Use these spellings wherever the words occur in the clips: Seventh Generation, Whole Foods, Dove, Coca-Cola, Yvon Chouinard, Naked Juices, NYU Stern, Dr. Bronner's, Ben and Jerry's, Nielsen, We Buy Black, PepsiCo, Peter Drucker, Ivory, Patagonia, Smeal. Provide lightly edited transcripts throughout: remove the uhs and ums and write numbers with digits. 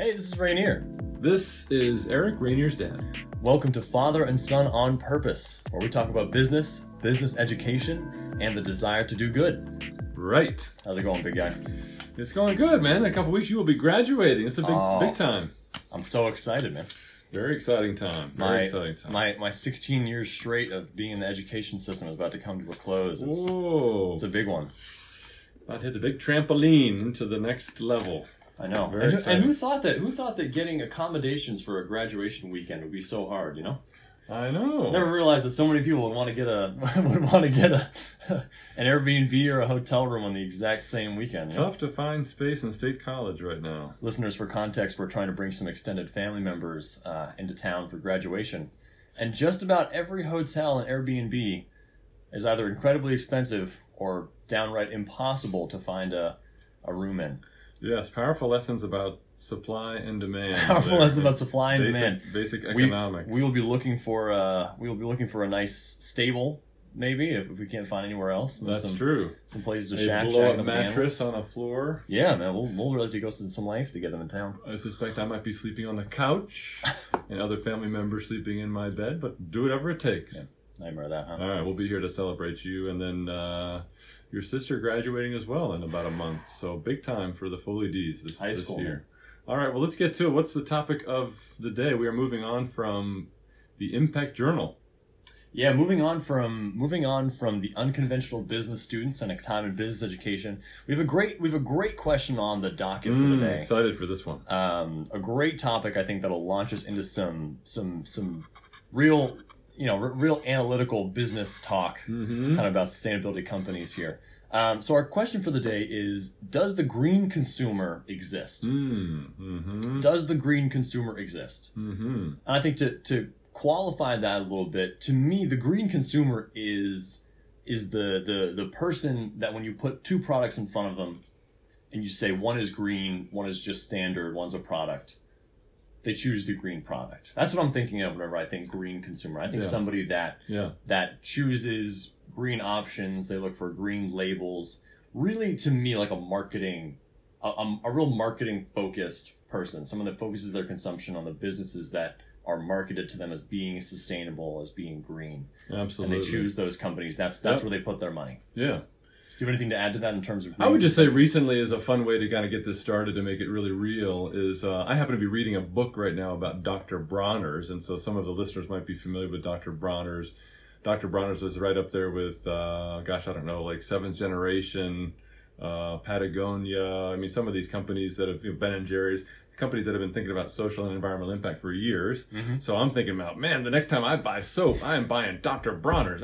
Hey, this is Rainier. This is Eric, Rainier's dad. Welcome to Father and Son on Purpose, where we talk about business, business education, and the desire to do good. Right. How's it going, big guy? It's going good, man. In a couple weeks, you will be graduating. It's a big time. I'm so excited, man. Very exciting time. My 16 years straight of being in the education system is about to come to a close. It's a big one. About to hit the big trampoline into the next level. I know. Who thought that getting accommodations for a graduation weekend would be so hard, you know? I know. Never realized that so many people would want to get an Airbnb or a hotel room on the exact same weekend. Tough to find space in State College right now. Listeners, for context, we're trying to bring some extended family members into town for graduation. And just about every hotel and Airbnb is either incredibly expensive or downright impossible to find a room in. Yes, powerful lessons about supply and demand. Basic economics. We will be looking for a nice stable, maybe, if we can't find anywhere else. That's true. Some places to shack. A blow-up mattress on a floor. Yeah, man, we'll really have to go some lengths to get them in town. I suspect I might be sleeping on the couch, and other family members sleeping in my bed, but do whatever it takes. Yeah. Nightmare that, huh? All right, we'll be here to celebrate you, and then your sister graduating as well in about a month. So big time for the Foley D's this year. Man. All right, well, let's get to it. What's the topic of the day? We are moving on from the Impact Journal. Yeah, moving on from the unconventional business students and time in business education. We have a great question on the docket for today. Excited for this one. A great topic, I think, that'll launch us into some real. Real analytical business talk, kind of about sustainability companies here. So our question for the day is: does the green consumer exist? Mm-hmm. Does the green consumer exist? Mm-hmm. And I think to qualify that a little bit, to me, the green consumer is the person that when you put two products in front of them, and you say one is green, one is just standard, one's a product. They choose the green product. That's what I'm thinking of whenever I think green consumer. I think somebody that chooses green options. They look for green labels. Really, to me, like a real marketing focused person. Someone that focuses their consumption on the businesses that are marketed to them as being sustainable, as being green. Absolutely. And they choose those companies. That's where they put their money. Yeah. Do you have anything to add to that in terms of green? I would just say recently is a fun way to kind of get this started and make it really real is I happen to be reading a book right now about Dr. Bronner's, and so some of the listeners might be familiar with Dr. Bronner's. Dr. Bronner's was right up there with, Seventh Generation, Patagonia. I mean, some of these companies that have, Ben and Jerry's, companies that have been thinking about social and environmental impact for years. Mm-hmm. So I'm thinking about, man, the next time I buy soap, I am buying Dr. Bronner's.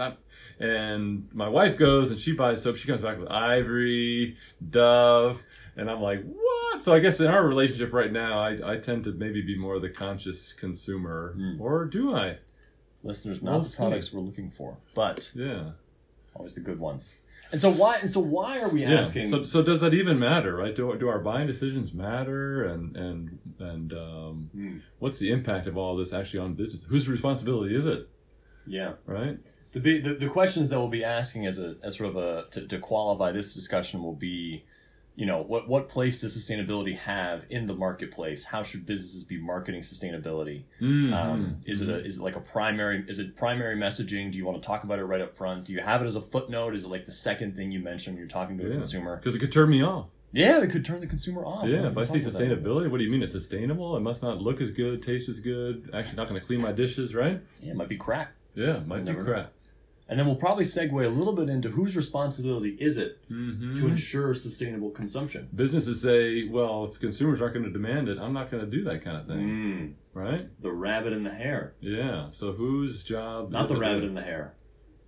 And my wife goes and she buys soap. She comes back with Ivory, Dove, and I'm like, what? So I guess in our relationship right now, I tend to maybe be more the conscious consumer, or do I? Listeners, not the products we're looking for, but always the good ones. And so why? Are we asking? So does that even matter, right? Do our buying decisions matter? And what's the impact of all this actually on business? Whose responsibility is it? Yeah. Right. The questions that we'll be asking to qualify this discussion will be, what place does sustainability have in the marketplace? How should businesses be marketing sustainability? Mm-hmm. Is it primary messaging? Do you want to talk about it right up front? Do you have it as a footnote? Is it like the second thing you mention when you're talking to a consumer? Because it could turn me off. Yeah, it could turn the consumer off. Yeah, if I see sustainability, what do you mean it's sustainable? It must not look as good, taste as good. Actually, not going to clean my dishes, right? Yeah, it might be crap. Yeah, it might be crap. And then we'll probably segue a little bit into whose responsibility is it to ensure sustainable consumption. Businesses say, well, if consumers aren't going to demand it, I'm not going to do that kind of thing. Right? The rabbit and the hare. Yeah. So whose job is it? Not the rabbit and the hare.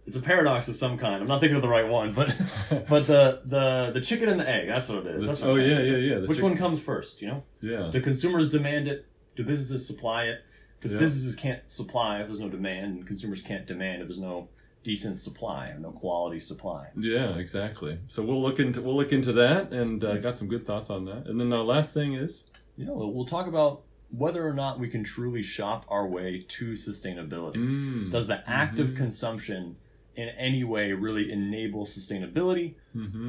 It's a paradox of some kind. I'm not thinking of the right one, but the chicken and the egg, that's what it is. The Which chicken. One comes first, you know? Yeah. Do consumers demand it? Do businesses supply it? Because businesses can't supply if there's no demand, and consumers can't demand if there's no decent supply or no quality supply. Yeah, exactly. So we'll look into that, and got some good thoughts on that. And then our last thing is, we'll talk about whether or not we can truly shop our way to sustainability. Does the act of consumption in any way really enable sustainability,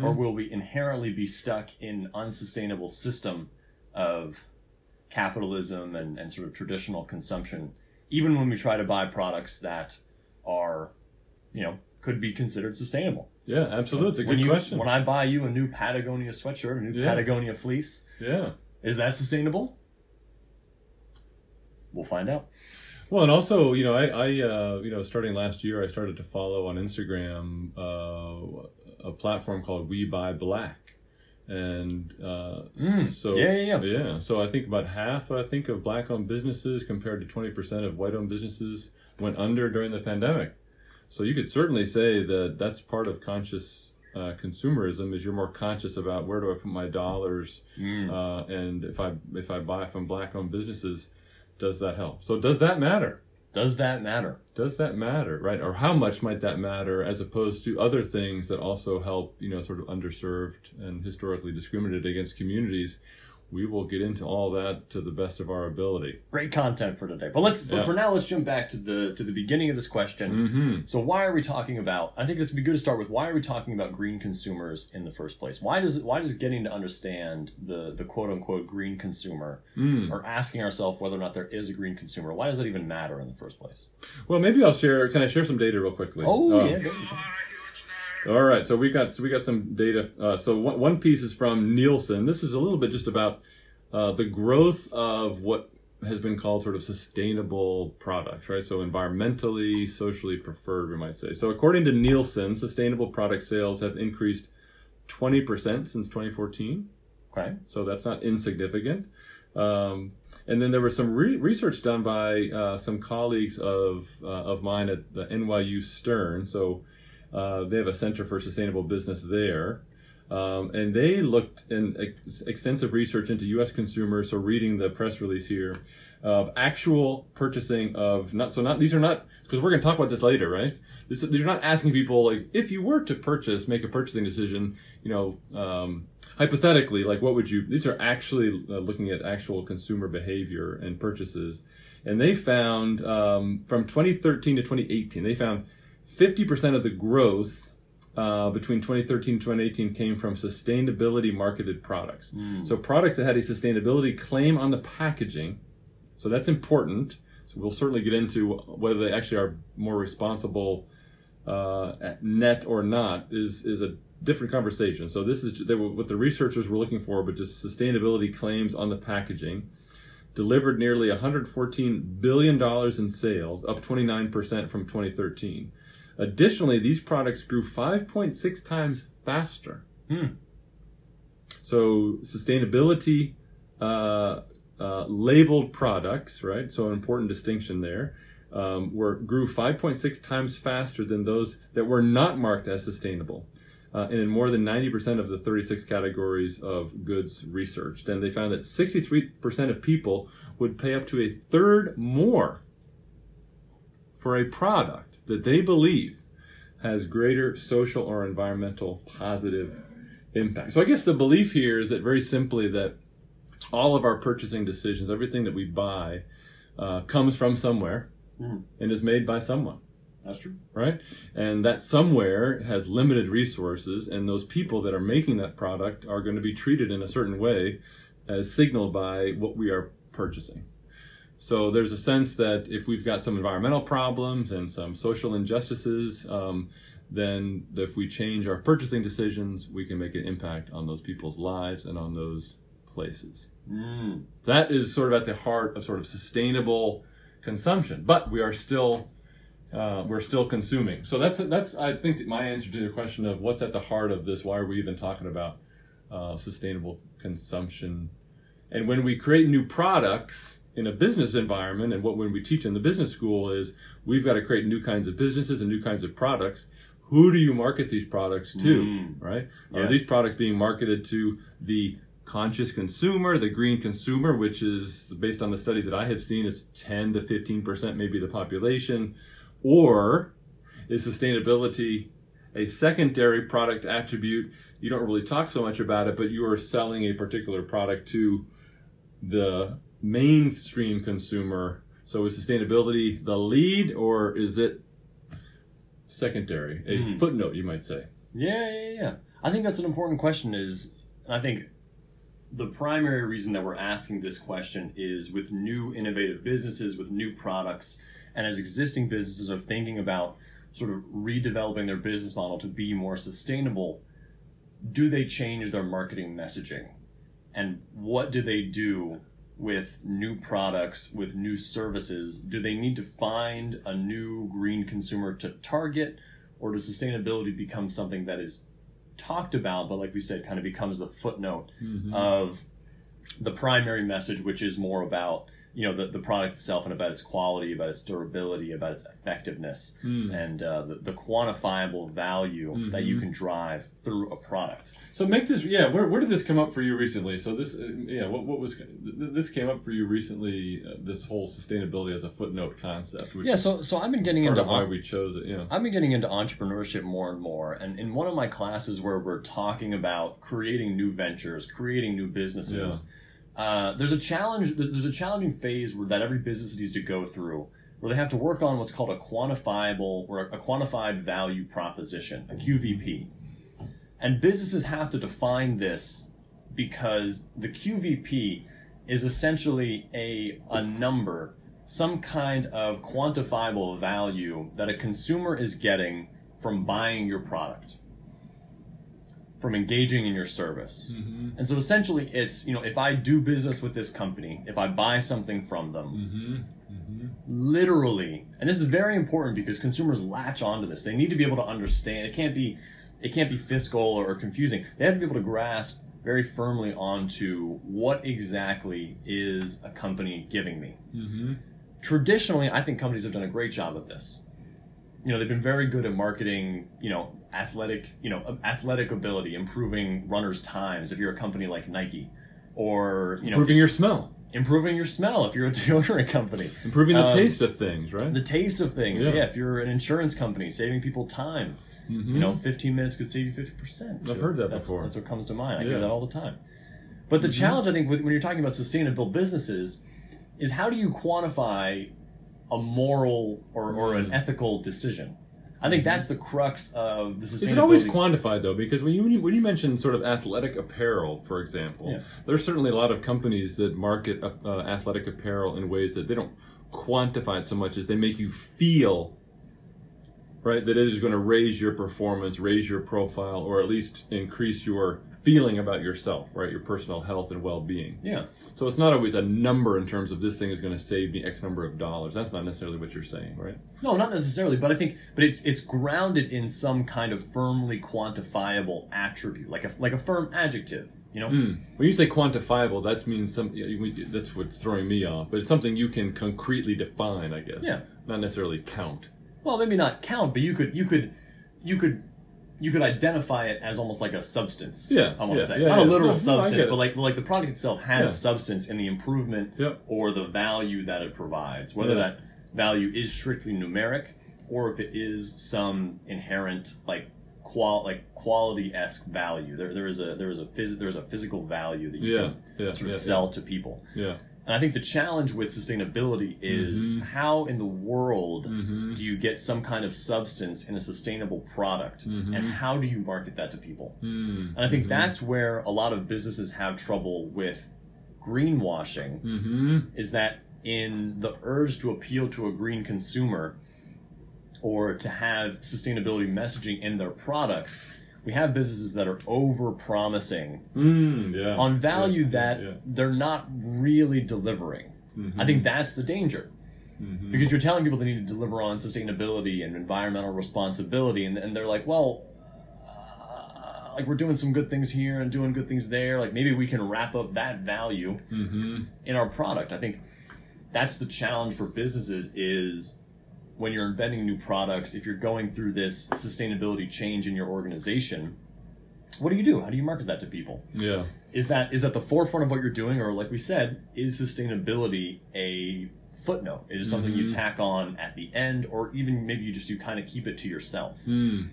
or will we inherently be stuck in an unsustainable system of capitalism and sort of traditional consumption, even when we try to buy products that are, you know, could be considered sustainable. Yeah, absolutely. It's a good question. When I buy you a new Patagonia sweatshirt, a new Patagonia fleece, is that sustainable? We'll find out. Well, and also, you know, I starting last year, I started to follow on Instagram a platform called We Buy Black, and so I think about half, of black-owned businesses compared to 20% of white-owned businesses went under during the pandemic. So you could certainly say that that's part of conscious consumerism, is you're more conscious about where do I put my dollars, and if I buy from black-owned businesses. Does that help? So does that matter? Right. Or how much might that matter as opposed to other things that also help, you know, sort of underserved and historically discriminated against communities? We will get into all that to the best of our ability. Great content for today. But for now, let's jump back to the beginning of this question. Mm-hmm. So why are we talking about, I think this would be good to start with, why are we talking about green consumers in the first place? Why does getting to understand the quote unquote green consumer, or asking ourselves whether or not there is a green consumer, why does that even matter in the first place? Well, maybe can I share some data real quickly? Oh, yeah. All right, so we got some data. So one piece is from Nielsen. This is a little bit just about the growth of what has been called sort of sustainable products, right? So environmentally, socially preferred, we might say. So according to Nielsen, sustainable product sales have increased 20% since 2014. Okay, so that's not insignificant. And then there was some research done by some colleagues of mine at the NYU Stern. So. They have a Center for Sustainable Business there, and they looked in extensive research into U.S. consumers. So, reading the press release here, of actual purchasing of because we're going to talk about this later, right? These are not asking people like, if you were to make a purchasing decision, you know, hypothetically, like what would you? These are actually looking at actual consumer behavior and purchases, and they found from 2013 to 2018, 50% of the growth between 2013 and 2018 came from sustainability marketed products. So products that had a sustainability claim on the packaging. So that's important. So we'll certainly get into whether they actually are more responsible net or not is a different conversation. So this is what the researchers were looking for, but just sustainability claims on the packaging. Delivered nearly $114 billion in sales, up 29% from 2013. Additionally, these products grew 5.6 times faster. So sustainability labeled products, right? So an important distinction there, grew 5.6 times faster than those that were not marked as sustainable. And in more than 90% of the 36 categories of goods researched. And they found that 63% of people would pay up to a third more for a product that they believe has greater social or environmental positive impact. So I guess the belief here is that very simply that all of our purchasing decisions, everything that we buy, comes from somewhere and is made by someone. That's true. Right? And that somewhere has limited resources, and those people that are making that product are going to be treated in a certain way as signaled by what we are purchasing. So there's a sense that if we've got some environmental problems and some social injustices, then if we change our purchasing decisions, we can make an impact on those people's lives and on those places. That is sort of at the heart of sort of sustainable consumption, but we are still consuming. So that's I think my answer to your question of what's at the heart of this. Why are we even talking about sustainable consumption? And when we create new products in a business environment, and when we teach in the business school is we've got to create new kinds of businesses and new kinds of products. Who do you market these products to, right? Yeah. Are these products being marketed to the conscious consumer, the green consumer, which is based on the studies that I have seen is 10 to 15% maybe the population, or is sustainability a secondary product attribute? You don't really talk so much about it, but you are selling a particular product to the mainstream consumer. So is sustainability the lead, or is it secondary, a footnote, you might say? I think that's an important question, and I think the primary reason that we're asking this question is with new innovative businesses, with new products, and as existing businesses are thinking about sort of redeveloping their business model to be more sustainable, do they change their marketing messaging? And what do they do with new products, with new services? Do they need to find a new green consumer to target, or does sustainability become something that is talked about, but like we said, kind of becomes the footnote mm-hmm. of the primary message, which is more about, you know, the product itself and about its quality, about its durability, about its effectiveness, and the quantifiable value mm-hmm. that you can drive through a product. So make this, where did this come up for you recently? So this, what came up for you recently, this whole sustainability as a footnote concept. Which so I've been getting into why we chose it. Yeah. I've been getting into entrepreneurship more and more. And in one of my classes where we're talking about creating new ventures, creating new businesses, there's a challenging phase where that every business needs to go through, where they have to work on what's called a quantifiable or a quantified value proposition, a QVP. And businesses have to define this because the QVP is essentially a number, some kind of quantifiable value that a consumer is getting from buying your product, from engaging in your service. Mm-hmm. And so essentially it's, you know, if I do business with this company, if I buy something from them, mm-hmm. Mm-hmm. literally, and this is very important because consumers latch onto this. They need to be able to understand. It can't be fiscal or confusing. They have to be able to grasp very firmly onto what exactly is a company giving me. Mm-hmm. Traditionally, I think companies have done a great job of this. You know, they've been very good at marketing, you know, athletic ability, improving runners' times if you're a company like Nike, or, you know, improving your smell if you're a deodorant company, improving the taste of things, right? The taste of things, yeah. If you're an insurance company, saving people time, mm-hmm. you know, 15 minutes could save you 50%. I've heard that before. That's what comes to mind. I hear that all the time. But the mm-hmm. challenge, I think, when you're talking about sustainable businesses is how do you quantify a moral or an ethical decision? I think that's the crux of the sustainability. Is it always quantified, though? Because when you mention sort of athletic apparel, for example, there's certainly a lot of companies that market athletic apparel in ways that they don't quantify it so much as they make you feel, right, that it is going to raise your performance, raise your profile, or at least increase your feeling about yourself, right, your personal health and well-being. Yeah. So it's not always a number in terms of this thing is going to save me X number of dollars. That's not necessarily what you're saying, right? No, not necessarily, but I think it's grounded in some kind of firmly quantifiable attribute, like a firm adjective, you know? When you say quantifiable, that means that's what's throwing me off, but it's something you can concretely define, I guess. Yeah. Not necessarily count. Well, maybe not count, but you could identify it as almost like a substance. Yeah, I want to say not a literal substance, but like the product itself has substance in the improvement or the value that it provides, whether that value is strictly numeric or if it is some inherent like quality-esque value. There is a physical value that you can sell to people. Yeah. And I think the challenge with sustainability is mm-hmm. how in the world mm-hmm. do you get some kind of substance in a sustainable product mm-hmm. and how do you market that to people? Mm-hmm. And I think mm-hmm. that's where a lot of businesses have trouble with greenwashing mm-hmm. is that in the urge to appeal to a green consumer or to have sustainability messaging in their products, we have businesses that are over-promising on value that they're not really delivering. Mm-hmm. I think that's the danger. Mm-hmm. Because you're telling people they need to deliver on sustainability and environmental responsibility, and they're like, well, like we're doing some good things here and doing good things there. Like maybe we can wrap up that value mm-hmm. in our product. I think that's the challenge for businesses is when you're inventing new products, if you're going through this sustainability change in your organization, what do you do? How do you market that to people? Yeah. Is that the forefront of what you're doing? Or like we said, is sustainability a footnote? It is mm-hmm. something you tack on at the end, or even maybe you kind of keep it to yourself. Mm.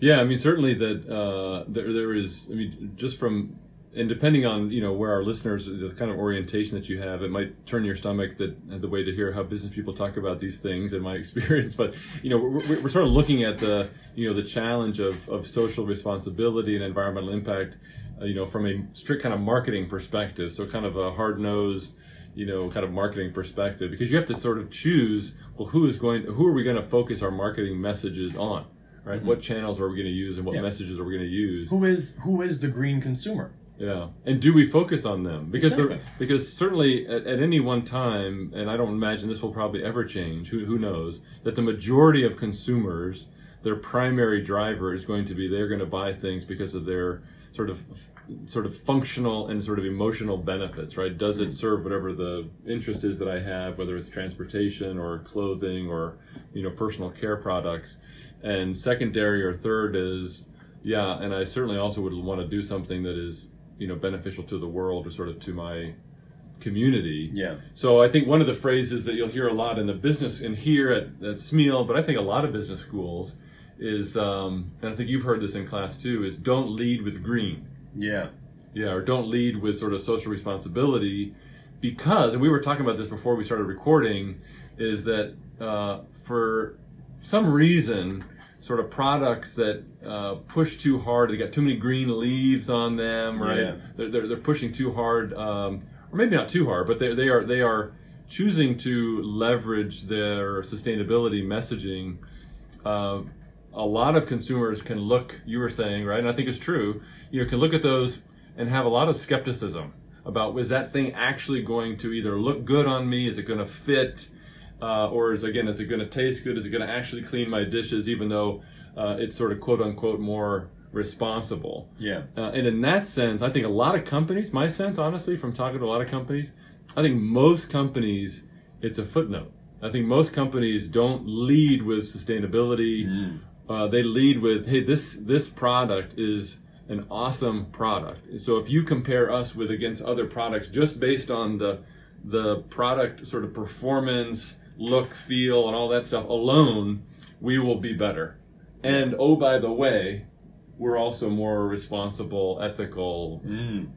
Yeah, I mean, certainly that there is, I mean, just from, and depending on, you know, where our listeners, the kind of orientation that you have, it might turn your stomach the way to hear how business people talk about these things in my experience. But, you know, we're sort of looking at the, you know, the challenge of social responsibility and environmental impact you know, from a strict kind of marketing perspective. So kind of a hard-nosed, you know, kind of marketing perspective, because you have to sort of choose, well, who are we going to focus our marketing messages on, right? Mm-hmm. What channels are we going to use, and what messages are we going to use? Who is the green consumer? Yeah, and do we focus on them? Because because certainly at any one time, and I don't imagine this will probably ever change, who knows, that the majority of consumers, their primary driver is going to be they're going to buy things because of their sort of functional and sort of emotional benefits, right? Does it serve whatever the interest is that I have, whether it's transportation or clothing or, you know, personal care products? And secondary or third is, yeah, and I certainly also would want to do something that is, you know, beneficial to the world or sort of to my community. Yeah. So I think one of the phrases that you'll hear a lot in the business, and here at Smeal, but I think a lot of business schools, is, and I think you've heard this in class too, is don't lead with green. Yeah. Yeah, or don't lead with sort of social responsibility, because, and we were talking about this before we started recording, is that for some reason, sort of products that push too hard, they got too many green leaves on them, right? Yeah. They're pushing too hard, or maybe not too hard, but they are choosing to leverage their sustainability messaging. A lot of consumers can look, you were saying, right, and I think it's true, you know, can look at those and have a lot of skepticism about, was that thing actually going to either look good on me, is it going to fit? Or is it going to taste good? Is it going to actually clean my dishes, even though it's sort of quote unquote more responsible? Yeah. And in that sense, I think a lot of companies, my sense, honestly, from talking to a lot of companies, I think most companies, it's a footnote. I think most companies don't lead with sustainability. Mm. They lead with, hey, this product is an awesome product. So if you compare us with against other products just based on the product sort of performance, look, feel, and all that stuff alone, we will be better. And oh, by the way, we're also more responsible, ethical. Mm.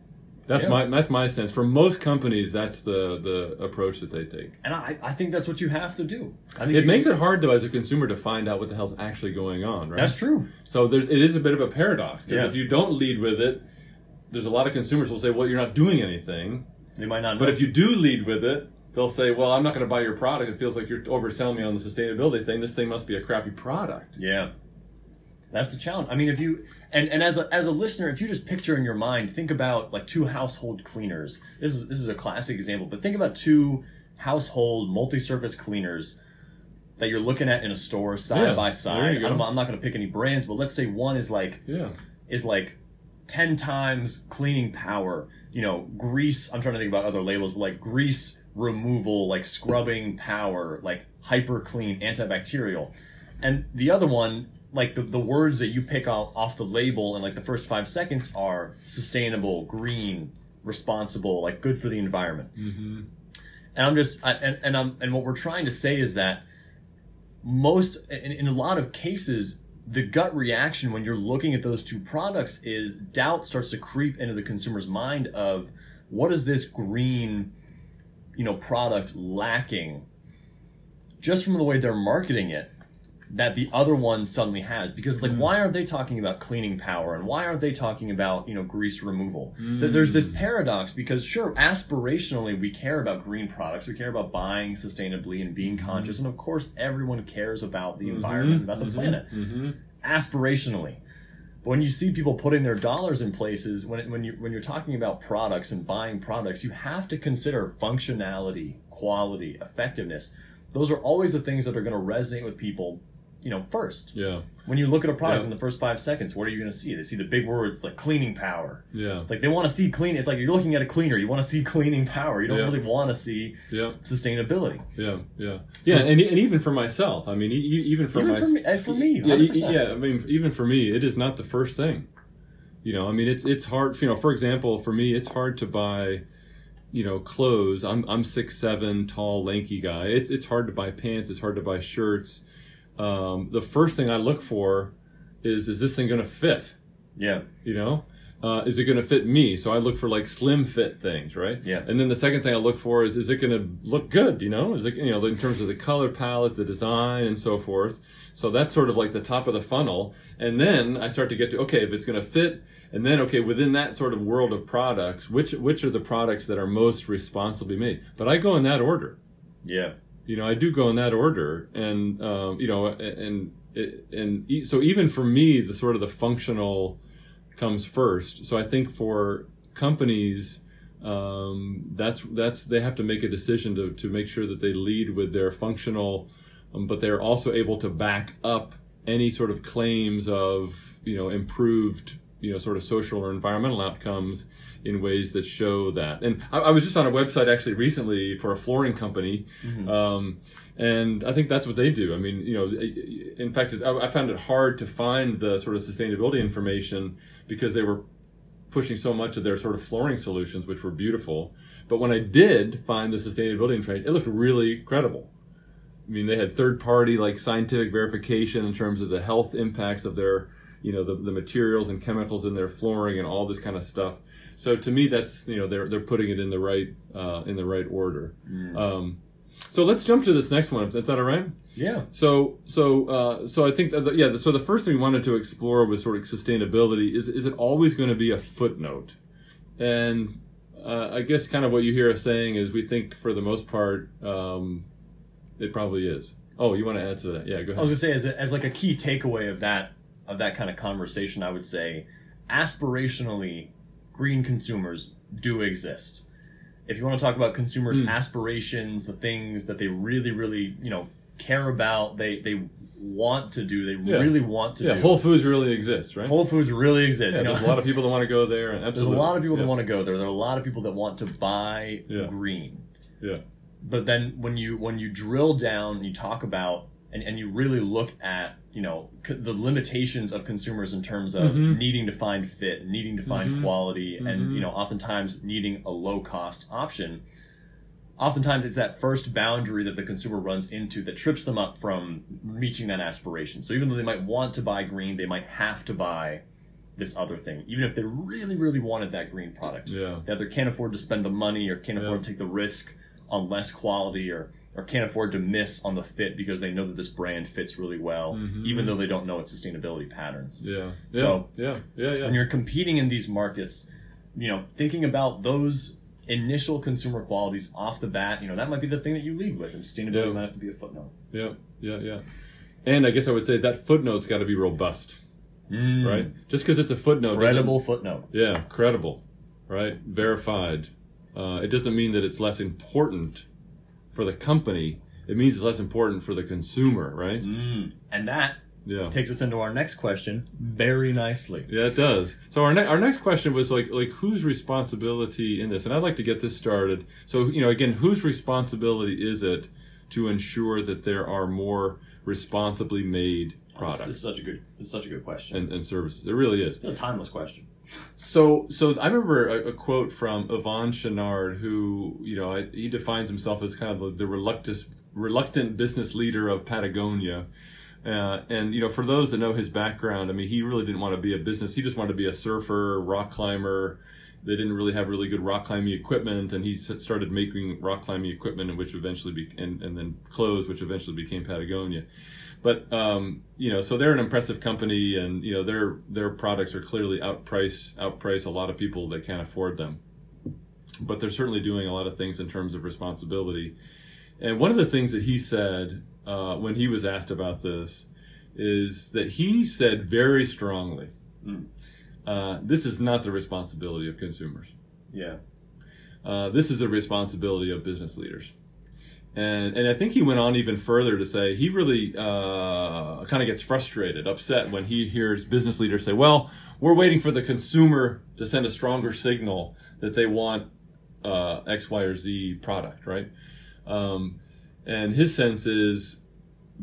That's my sense. For most companies, that's the approach that they take. And I think that's what you have to do. I think it makes it hard, though, as a consumer to find out what the hell's actually going on, right? That's true. So it is a bit of a paradox, because if you don't lead with it, there's a lot of consumers who will say, well, you're not doing anything. They might not know. But if you do lead with it, they'll say, well, I'm not going to buy your product. It feels like you're overselling me on the sustainability thing. This thing must be a crappy product. Yeah. That's the challenge. I mean, if you, and as a listener, if you just picture in your mind, think about like two household cleaners. This is a classic example, but think about two household multi-surface cleaners that you're looking at in a store side by side. I'm not going to pick any brands, but let's say one is like 10 times cleaning power, you know, grease, I'm trying to think about other labels, but like grease removal, like scrubbing power, like hyper clean, antibacterial. And the other one, like the words that you pick off the label in like the first 5 seconds are sustainable, green, responsible, like good for the environment. Mm-hmm. And what we're trying to say is that in a lot of cases, the gut reaction when you're looking at those two products is doubt starts to creep into the consumer's mind of, what is this green, you know, product lacking just from the way they're marketing it that the other one suddenly has? Because like, why aren't they talking about cleaning power, and why aren't they talking about, you know, grease removal? There's this paradox, because sure, aspirationally we care about green products, we care about buying sustainably and being conscious, and of course everyone cares about the environment, about the planet, aspirationally. But when you see people putting their dollars in places, when you're talking about products and buying products, you have to consider functionality, quality, effectiveness. Those are always the things that are going to resonate with people, you know, first. Yeah. When you look at a product in the first 5 seconds, what are you going to see? They see the big words like cleaning power. Yeah. Like they want to see clean. It's like you're looking at a cleaner. You want to see cleaning power. You don't really want to see sustainability. Yeah. Yeah. So, yeah. And even for myself, I mean, even for me, 100%. Yeah. I mean, even for me, it is not the first thing. You know, I mean, it's hard. You know, for example, for me, it's hard to buy, you know, clothes. I'm 6'7", tall, lanky guy. It's hard to buy pants. It's hard to buy shirts. The first thing I look for is this thing going to fit? Yeah. You know, is it going to fit me? So I look for like slim fit things, right? Yeah. And then the second thing I look for is it going to look good? You know, is it, you know, in terms of the color palette, the design, and so forth. So that's sort of like the top of the funnel. And then I start to get to, okay, if it's going to fit, and then, okay, within that sort of world of products, which are the products that are most responsibly made? But I go in that order. Yeah. You know, I do go in that order, and you know, and so even for me, the sort of the functional comes first. So I think for companies, that's they have to make a decision to make sure that they lead with their functional, but they're also able to back up any sort of claims of, you know, improved, you know, sort of social or environmental outcomes in ways that show that. And I was just on a website actually recently for a flooring company, mm-hmm. And I think that's what they do. I mean, you know, in fact, I found it hard to find the sort of sustainability information because they were pushing so much of their sort of flooring solutions, which were beautiful. But when I did find the sustainability information, it looked really credible. I mean, they had third-party like scientific verification in terms of the health impacts of their, you know, the materials and chemicals in their flooring and all this kind of stuff. So to me, that's, you know, they're putting it in the right order. Mm. So let's jump to this next one. Is that all right? Yeah. So I think that, yeah. So the first thing we wanted to explore was sort of sustainability. Is it always going to be a footnote? And I guess kind of what you hear us saying is we think for the most part it probably is. Oh, you want to add to that? Yeah, go ahead. I was going to say as like a key takeaway of that kind of conversation, I would say aspirationally green consumers do exist. If you want to talk about consumers' aspirations, the things that they really, really, you know, care about, they want to do, they really want to do. Yeah, Whole Foods really exists, right? Whole Foods really exists. Yeah, you know? There's a lot of people that want to go there. And absolutely. There's a lot of people that want to go there. There are a lot of people that want to buy green. Yeah. But then when you drill down and you talk about and you really look at, you know, the limitations of consumers in terms of mm-hmm. needing to find fit, needing to find mm-hmm. quality, mm-hmm. and, you know, oftentimes needing a low-cost option. Oftentimes it's that first boundary that the consumer runs into that trips them up from reaching that aspiration. So even though they might want to buy green, they might have to buy this other thing, even if they really, really wanted that green product. Yeah. They either can't afford to spend the money or can't afford to take the risk on less quality or can't afford to miss on the fit because they know that this brand fits really well, mm-hmm. even though they don't know its sustainability patterns. Yeah. So when you're competing in these markets, you know, thinking about those initial consumer qualities off the bat, you know, that might be the thing that you lead with, and sustainability might have to be a footnote. Yeah. And I guess I would say that footnote's got to be robust, right? Just because it's a footnote. Credible footnote. Yeah, credible, right? Verified. It doesn't mean that it's less important for the company, it means it's less important for the consumer, right? And that takes us into our next question very nicely. Yeah, it does. So our next question was like whose responsibility in this? And I'd like to get this started. So, you know, again, whose responsibility is it to ensure that there are more responsibly made products? This is such a good question. And services. It really is. It's a timeless question. So I remember a quote from Yvon Chouinard, who, you know, he defines himself as kind of the reluctant business leader of Patagonia. And, you know, for those that know his background, I mean, he really didn't want to be a business. He just wanted to be a surfer, rock climber. They didn't really have really good rock climbing equipment. And he started making rock climbing equipment, which eventually and then clothes, which eventually became Patagonia. But, you know, so they're an impressive company, and, you know, their products are clearly outprice a lot of people that can't afford them. But they're certainly doing a lot of things in terms of responsibility. And one of the things that he said when he was asked about this is that he said very strongly, this is not the responsibility of consumers. Yeah. This is the responsibility of business leaders. And I think he went on even further to say he really kind of gets frustrated, upset when he hears business leaders say, well, we're waiting for the consumer to send a stronger signal that they want X, Y, or Z product, right? And his sense is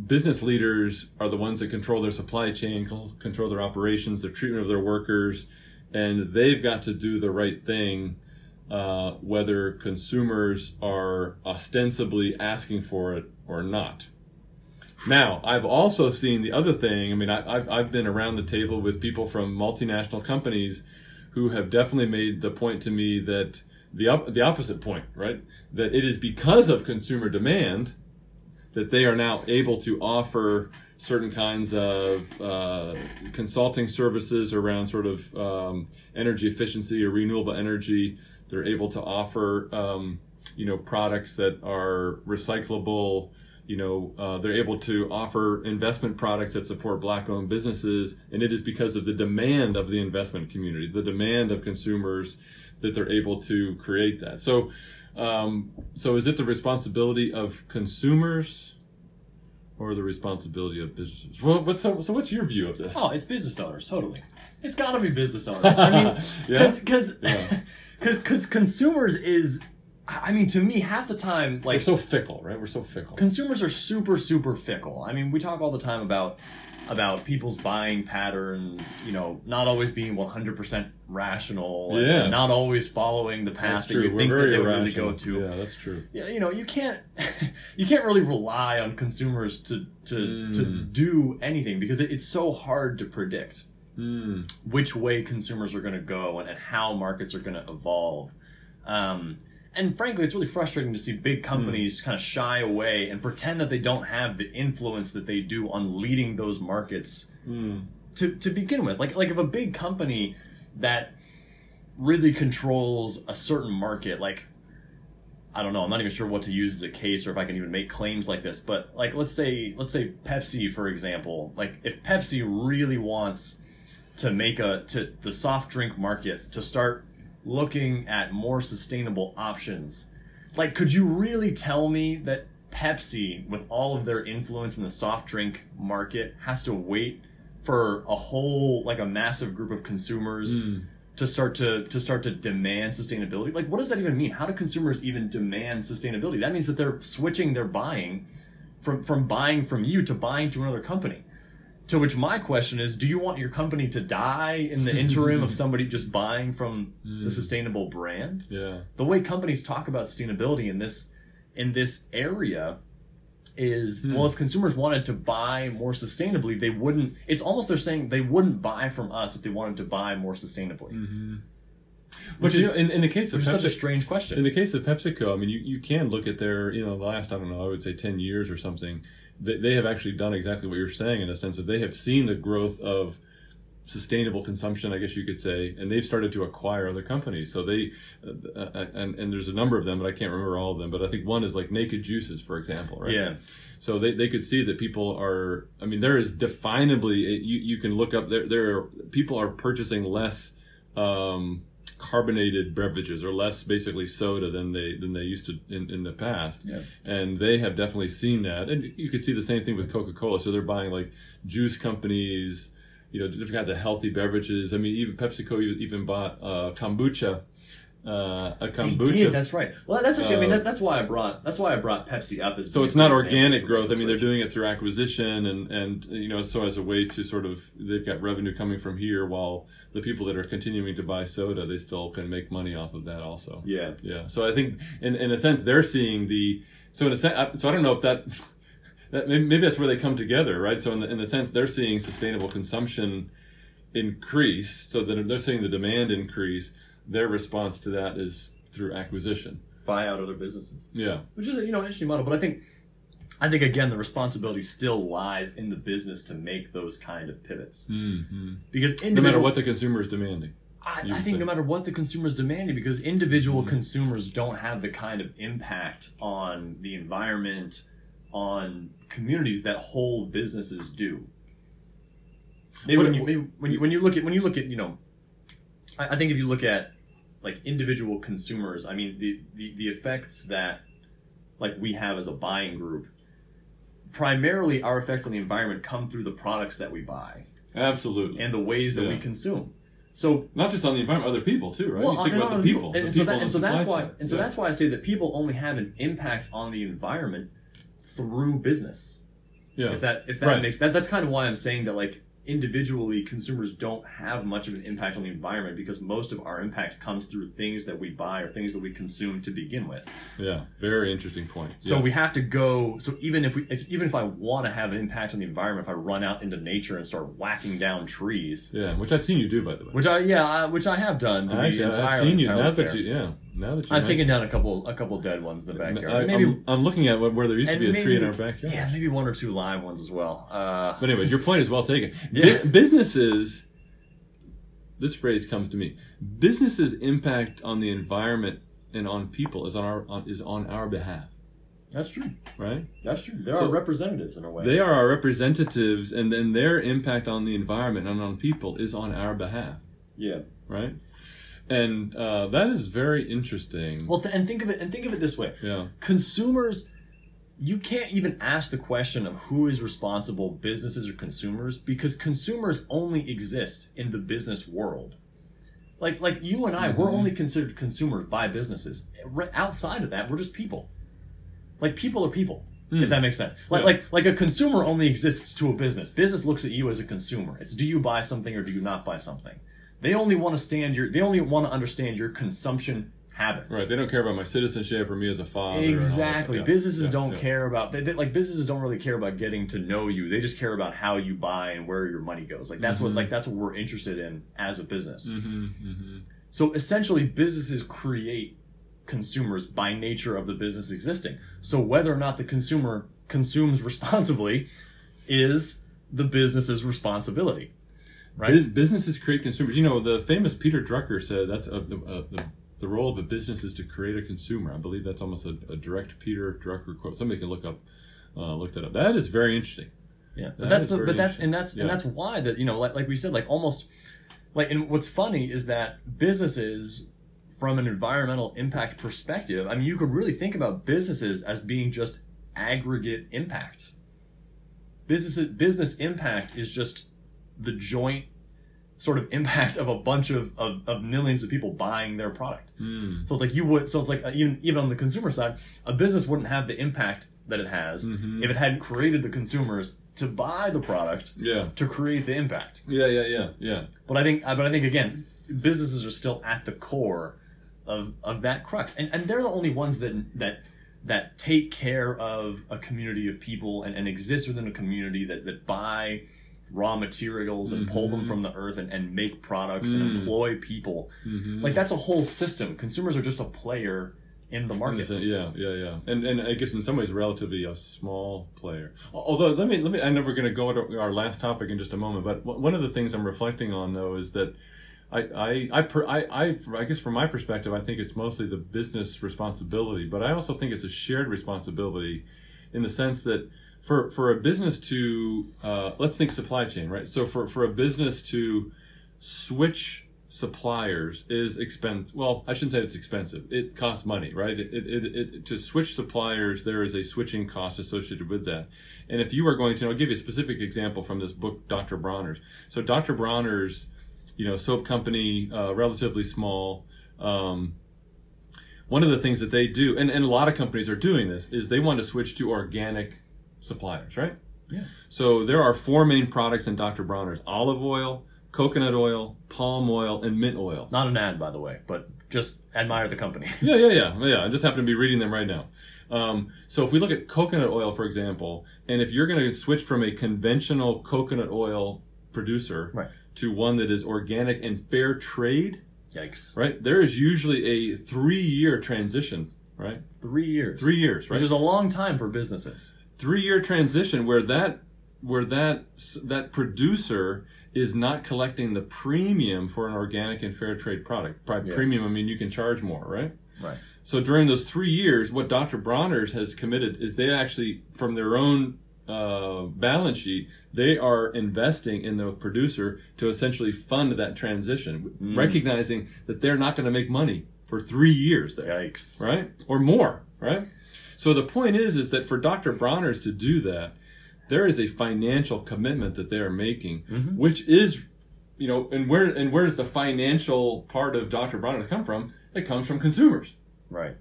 business leaders are the ones that control their supply chain, control their operations, their treatment of their workers, and they've got to do the right thing. Whether consumers are ostensibly asking for it or not. Now, I've also seen the other thing. I mean, I've been around the table with people from multinational companies who have definitely made the point to me that the opposite point, right? That it is because of consumer demand that they are now able to offer certain kinds of consulting services around sort of energy efficiency or renewable energy. They're able to offer, you know, products that are recyclable. You know, they're able to offer investment products that support Black-owned businesses, and it is because of the demand of the investment community, the demand of consumers, that they're able to create that. So, so is it the responsibility of consumers or the responsibility of businesses? Well, so what's your view of this? Oh, it's business owners, totally. It's got to be business owners. I mean, because consumers is. I mean, to me, half the time, like... We're so fickle, right? We're so fickle. Consumers are super, super fickle. I mean, we talk all the time about people's buying patterns, you know, not always being 100% rational. Yeah. And not always following the path that you think that they would really go to. Yeah, that's true. Yeah, you know, you can't really rely on consumers to do anything because it's so hard to predict which way consumers are going to go and how markets are going to evolve. And frankly, it's really frustrating to see big companies kind of shy away and pretend that they don't have the influence that they do on leading those markets to begin with. Like if a big company that really controls a certain market, like, I don't know, I'm not even sure what to use as a case or if I can even make claims like this, but like let's say Pepsi, for example. Like if Pepsi really wants to make the soft drink market to start looking at more sustainable options. Like, could you really tell me that Pepsi, with all of their influence in the soft drink market, has to wait for a whole, like a massive group of consumers to start to demand sustainability? Like, what does that even mean? How do consumers even demand sustainability? That means that they're switching their buying from buying from you to buying to another company. To which my question is, do you want your company to die in the interim of somebody just buying from the sustainable brand? Yeah. The way companies talk about sustainability in this area is, well, if consumers wanted to buy more sustainably, they wouldn't. It's almost they're saying they wouldn't buy from us if they wanted to buy more sustainably. Mm-hmm. Which is, in the case of Pepsi, such a strange question. In the case of PepsiCo, I mean, you can look at their, you know, last, I don't know, I would say 10 years or something. They have actually done exactly what you're saying, in a sense of they have seen the growth of sustainable consumption, I guess you could say, and they've started to acquire other companies. So they, and there's a number of them, but I can't remember all of them, but I think one is like Naked Juices, for example, right? Yeah. So they could see that people are, I mean, there is definably, you can look up, there are, people are purchasing less carbonated beverages or less basically soda than they used to in the past. Yeah. And they have definitely seen that. And you could see the same thing with Coca-Cola. So they're buying like juice companies, you know, different kinds of healthy beverages. I mean, even PepsiCo even bought kombucha. A kombucha. They did, that's right. Well, that's actually, I mean, that's why I brought Pepsi up as. So it's not organic growth. I mean, they're doing it through acquisition and you know, so as a way to sort of, they've got revenue coming from here while the people that are continuing to buy soda, they still can make money off of that also. Yeah, yeah. So I think in a sense they're seeing the. So in a sense, so I don't know if that maybe that's where they come together, right? So in the sense they're seeing sustainable consumption increase, so that they're seeing the demand increase. Their response to that is through acquisition, buy out other businesses. Yeah, which is a, you know, an interesting model, but I think again the responsibility still lies in the business to make those kind of pivots. Mm-hmm. Because no matter what the consumer is demanding, I think no matter what the consumer is demanding, because individual consumers don't have the kind of impact on the environment, on communities that whole businesses do. When you look at you know, I think if you look at like individual consumers, I mean, the effects that like we have as a buying group, primarily our effects on the environment come through the products that we buy. Absolutely. And the ways that we consume. So not just on the environment, other people too, right? Well, you think about the people. That's why I say that people only have an impact on the environment through business. Yeah. If that makes that's kind of why I'm saying that like individually, consumers don't have much of an impact on the environment because most of our impact comes through things that we buy or things that we consume to begin with. Yeah, very interesting point. So we have to go. So even if I want to have an impact on the environment, if I run out into nature and start whacking down trees, which I've seen you do, by the way. Which I have done. I've taken down a couple dead ones in the backyard. I'm looking at where there used to be a tree in our backyard. Yeah, maybe one or two live ones as well. But anyways, your point is well taken. Yeah. Businesses, this phrase comes to me. Businesses' impact on the environment and on people is on our behalf. That's true, right? That's true. They're our representatives in a way. They are our representatives, and then their impact on the environment and on people is on our behalf. Yeah. Right. And that is very interesting. Well, think of it this way. Yeah. Consumers, you can't even ask the question of who is responsible, businesses or consumers, because consumers only exist in the business world. Like you and I, we're only considered consumers by businesses. Outside of that, we're just people. Like people are people. If that makes sense. Like a consumer only exists to a business. Business looks at you as a consumer. It's do you buy something or do you not buy something? They only want to understand your consumption habits. Right. They don't care about my citizenship or me as a father. Exactly. Businesses don't really care about getting to know you. They just care about how you buy and where your money goes. Like that's what we're interested in as a business. So essentially, businesses create consumers by nature of the business existing. So whether or not the consumer consumes responsibly is the business's responsibility. Right? Businesses create consumers. You know, the famous Peter Drucker said that's the role of a business is to create a consumer. I believe that's almost a direct Peter Drucker quote. Somebody can look that up. That is very interesting. Yeah, that's why that, you know, like we said, like almost like, and what's funny is that businesses from an environmental impact perspective, I mean, you could really think about businesses as being just aggregate impact. Business impact is just the joint sort of impact of a bunch of millions of people buying their product. So it's like even on the consumer side, a business wouldn't have the impact that it has if it hadn't created the consumers to buy the product to create the impact. Yeah. But I think again, businesses are still at the core of that crux, and they're the only ones that take care of a community of people and exist within a community that buy raw materials and pull them from the earth and make products and employ people. Like that's a whole system. Consumers are just a player in the market. Yeah. And I guess in some ways relatively a small player. Although let me I know we're going to go to our last topic in just a moment, but one of the things I'm reflecting on though is that I guess from my perspective, I think it's mostly the business responsibility, but I also think it's a shared responsibility in the sense that for a business to let's think supply chain, right? So for a business to switch suppliers is expensive. Well, I shouldn't say it's expensive. It costs money, right? It to switch suppliers, there is a switching cost associated with that. And if you are going to, I'll give you a specific example from this book, Dr. Bronner's. So Dr. Bronner's, you know, soap company, relatively small. One of the things that they do, and a lot of companies are doing this, is they want to switch to organic suppliers, right? Yeah. So there are four main products in Dr. Bronner's: olive oil, coconut oil, palm oil, and mint oil. Not an ad, by the way, but just admire the company. Yeah. I just happen to be reading them right now. So if we look at coconut oil, for example, and if you're going to switch from a conventional coconut oil producer to one that is organic and fair trade, yikes! Right? There is usually a 3-year transition, right? 3 years. 3 years, right? Which is a long time for businesses. 3-year transition where that producer is not collecting the premium for an organic and fair trade product. By premium, I mean you can charge more, right? Right. So during those 3 years, what Dr. Bronner's has committed is they actually, from their own balance sheet, they are investing in the producer to essentially fund that transition, recognizing that they're not going to make money for 3 years there. Yikes. Right? Or more, right? So the point is that for Dr. Bronner's to do that, there is a financial commitment that they are making, which is, you know, and where does the financial part of Dr. Bronner's come from? It comes from consumers, right?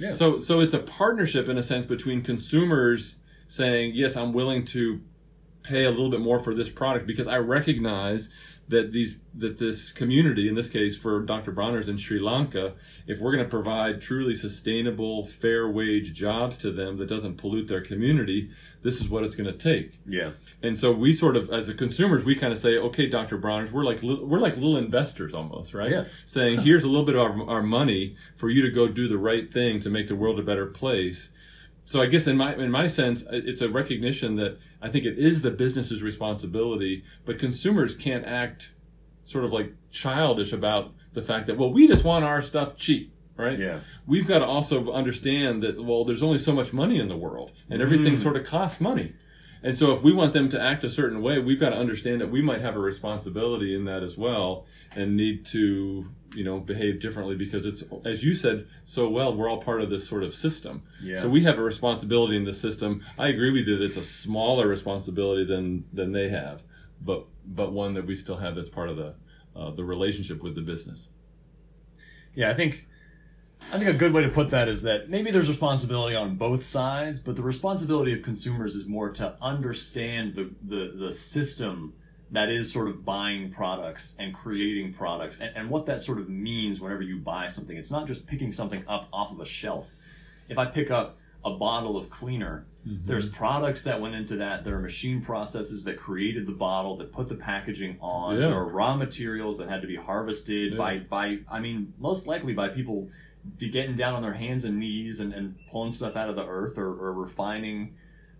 Yeah. So it's a partnership in a sense between consumers saying, yes, I'm willing to pay a little bit more for this product because I recognize that this community, in this case for Dr. Bronner's in Sri Lanka, if we're going to provide truly sustainable, fair wage jobs to them that doesn't pollute their community, this is what it's going to take. Yeah. And so we sort of, as the consumers, we kind of say, okay, Dr. Bronner's, we're like little investors almost, right? Yeah. Saying here's a little bit of our money for you to go do the right thing to make the world a better place. So I guess in my sense, it's a recognition that I think it is the business's responsibility, but consumers can't act sort of like childish about the fact that, well, we just want our stuff cheap, right? Yeah. We've got to also understand that, well, there's only so much money in the world, and everything sort of costs money. And so if we want them to act a certain way, we've got to understand that we might have a responsibility in that as well and need to, you know, behave differently because it's, as you said so well, we're all part of this sort of system. Yeah. So we have a responsibility in the system. I agree with you that it's a smaller responsibility than they have, but one that we still have that's part of the relationship with the business. Yeah, I think a good way to put that is that maybe there's responsibility on both sides, but the responsibility of consumers is more to understand the system that is sort of buying products and creating products and what that sort of means whenever you buy something. It's not just picking something up off of a shelf. If I pick up a bottle of cleaner, there's products that went into that. There are machine processes that created the bottle, that put the packaging on. Yeah. There are raw materials that had to be harvested most likely by people getting down on their hands and knees and pulling stuff out of the earth or refining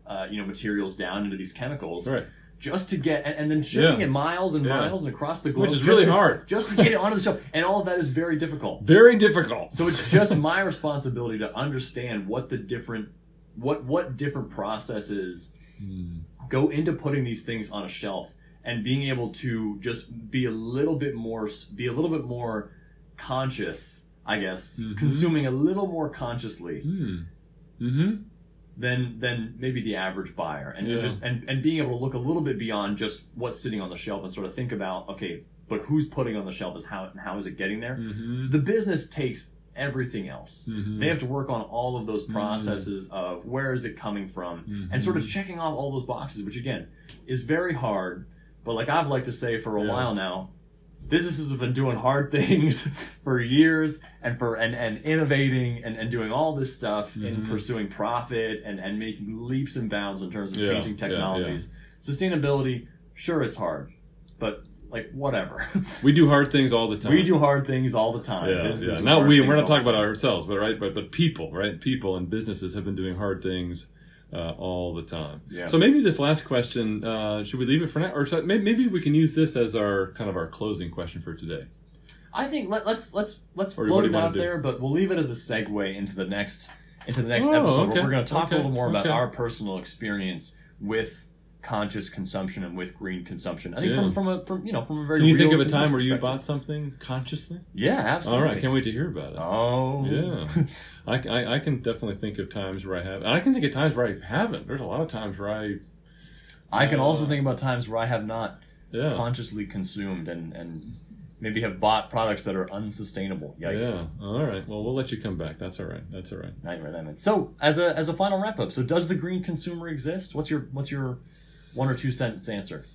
materials down into these chemicals. Right. Just to get, and then shipping it miles and miles and across the globe. Which is really hard. Just to get it onto the shelf. And all of that is very difficult. Very difficult. So it's just my responsibility to understand what the different, what different processes go into putting these things on a shelf and being able to just be a little bit more conscious, I guess, consuming a little more consciously than maybe the average buyer, and being able to look a little bit beyond just what's sitting on the shelf and sort of think about, okay, but who's putting on the shelf is how, and how is it getting there? The business takes everything else. They have to work on all of those processes of where is it coming from and sort of checking off all those boxes, which again is very hard. But like I've liked to say for a while now, businesses have been doing hard things for years and innovating and doing all this stuff in pursuing profit and making leaps and bounds in terms of changing technologies. Sustainability, sure, it's hard, but like, whatever. We do hard things all the time. Yeah. Now we're not talking about ourselves, but people, right? People and businesses have been doing hard things all the time. Yeah. So maybe this last question, should we leave it for now? Or maybe we can use this as our kind of our closing question for today. I think let's float it out there, but we'll leave it as a segue into the next episode. Okay. We're going to talk a little more about our personal experience with conscious consumption and with green consumption. I think from a very. Can you think of a time where you bought something consciously? Yeah, absolutely. All right, can't wait to hear about it. Oh, yeah. I can definitely think of times where I have. I can think of times where I haven't. There's a lot of times where I can also think about times where I have not consciously consumed and maybe have bought products that are unsustainable. Yikes. Yeah. All right. Well, we'll let you come back. That's all right. Nightmare that meant. So, as a final wrap up, so does the green consumer exist? What's your 1 or 2 sentence answer?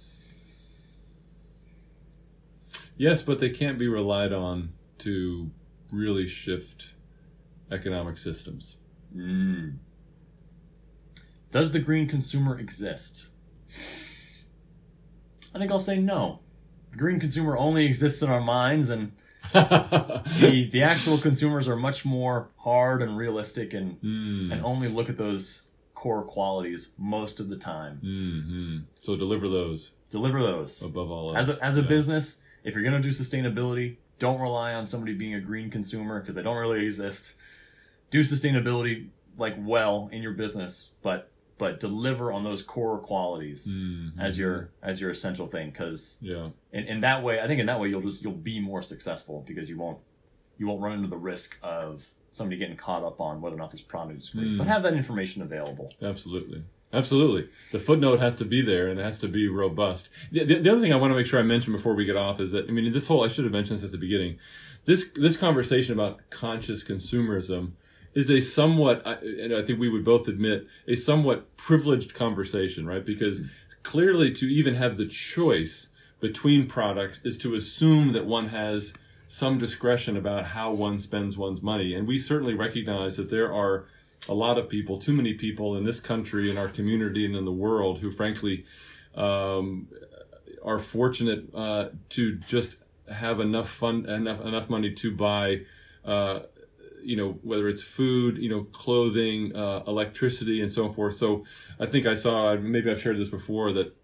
Yes, but they can't be relied on to really shift economic systems. Does the green consumer exist? I think I'll say no. The green consumer only exists in our minds, and the actual consumers are much more hard and realistic and only look at those core qualities most of the time. So deliver those above all else. As a business, if you're going to do sustainability, don't rely on somebody being a green consumer because they don't really exist. Do sustainability in your business, but deliver on those core qualities as your essential thing, because in that way, I think in that way you'll be more successful because you won't run into the risk of somebody getting caught up on whether or not this product is great, but have that information available. Absolutely. The footnote has to be there, and it has to be robust. The other thing I want to make sure I mention before we get off is that, I mean, I should have mentioned this at the beginning. This conversation about conscious consumerism is a somewhat, and I think we would both admit, a somewhat privileged conversation, right? Because Clearly, to even have the choice between products is to assume that one has some discretion about how one spends one's money. And we certainly recognize that there are a lot of people, too many people in this country, in our community, and in the world who, frankly, are fortunate to just have enough money to buy, whether it's food, clothing, electricity, and so forth. So I think I saw, maybe I've shared this before, that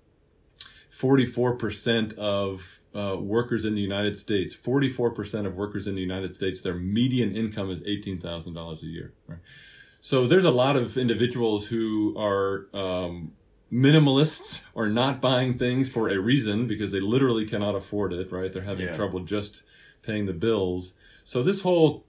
44% of workers in the United States, 44% of workers in the United States, their median income is $18,000 a year. Right? So there's a lot of individuals who are minimalists or not buying things for a reason because they literally cannot afford it, right? They're having trouble just paying the bills. So this whole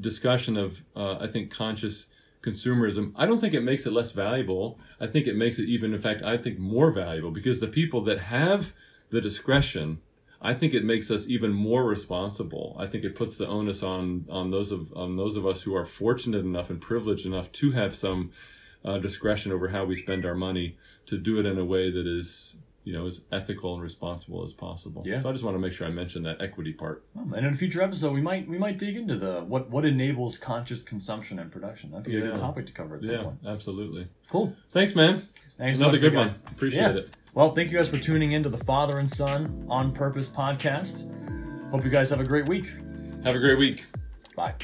discussion of, I think, conscious consumerism, I don't think it makes it less valuable. I think it makes it even, in fact, I think more valuable, because the people that have the discretion, I think it makes us even more responsible. I think it puts the onus on those of us who are fortunate enough and privileged enough to have some discretion over how we spend our money, to do it in a way that is, as ethical and responsible as possible. Yeah. So I just want to make sure I mention that equity part. And in a future episode, we might dig into the what enables conscious consumption and production. That'd be a good topic to cover at some point. Yeah, absolutely. Cool. Thanks, man. Thanks. Another good one. Appreciate it. Well, thank you guys for tuning in to the Father and Son On Purpose podcast. Hope you guys have a great week. Bye.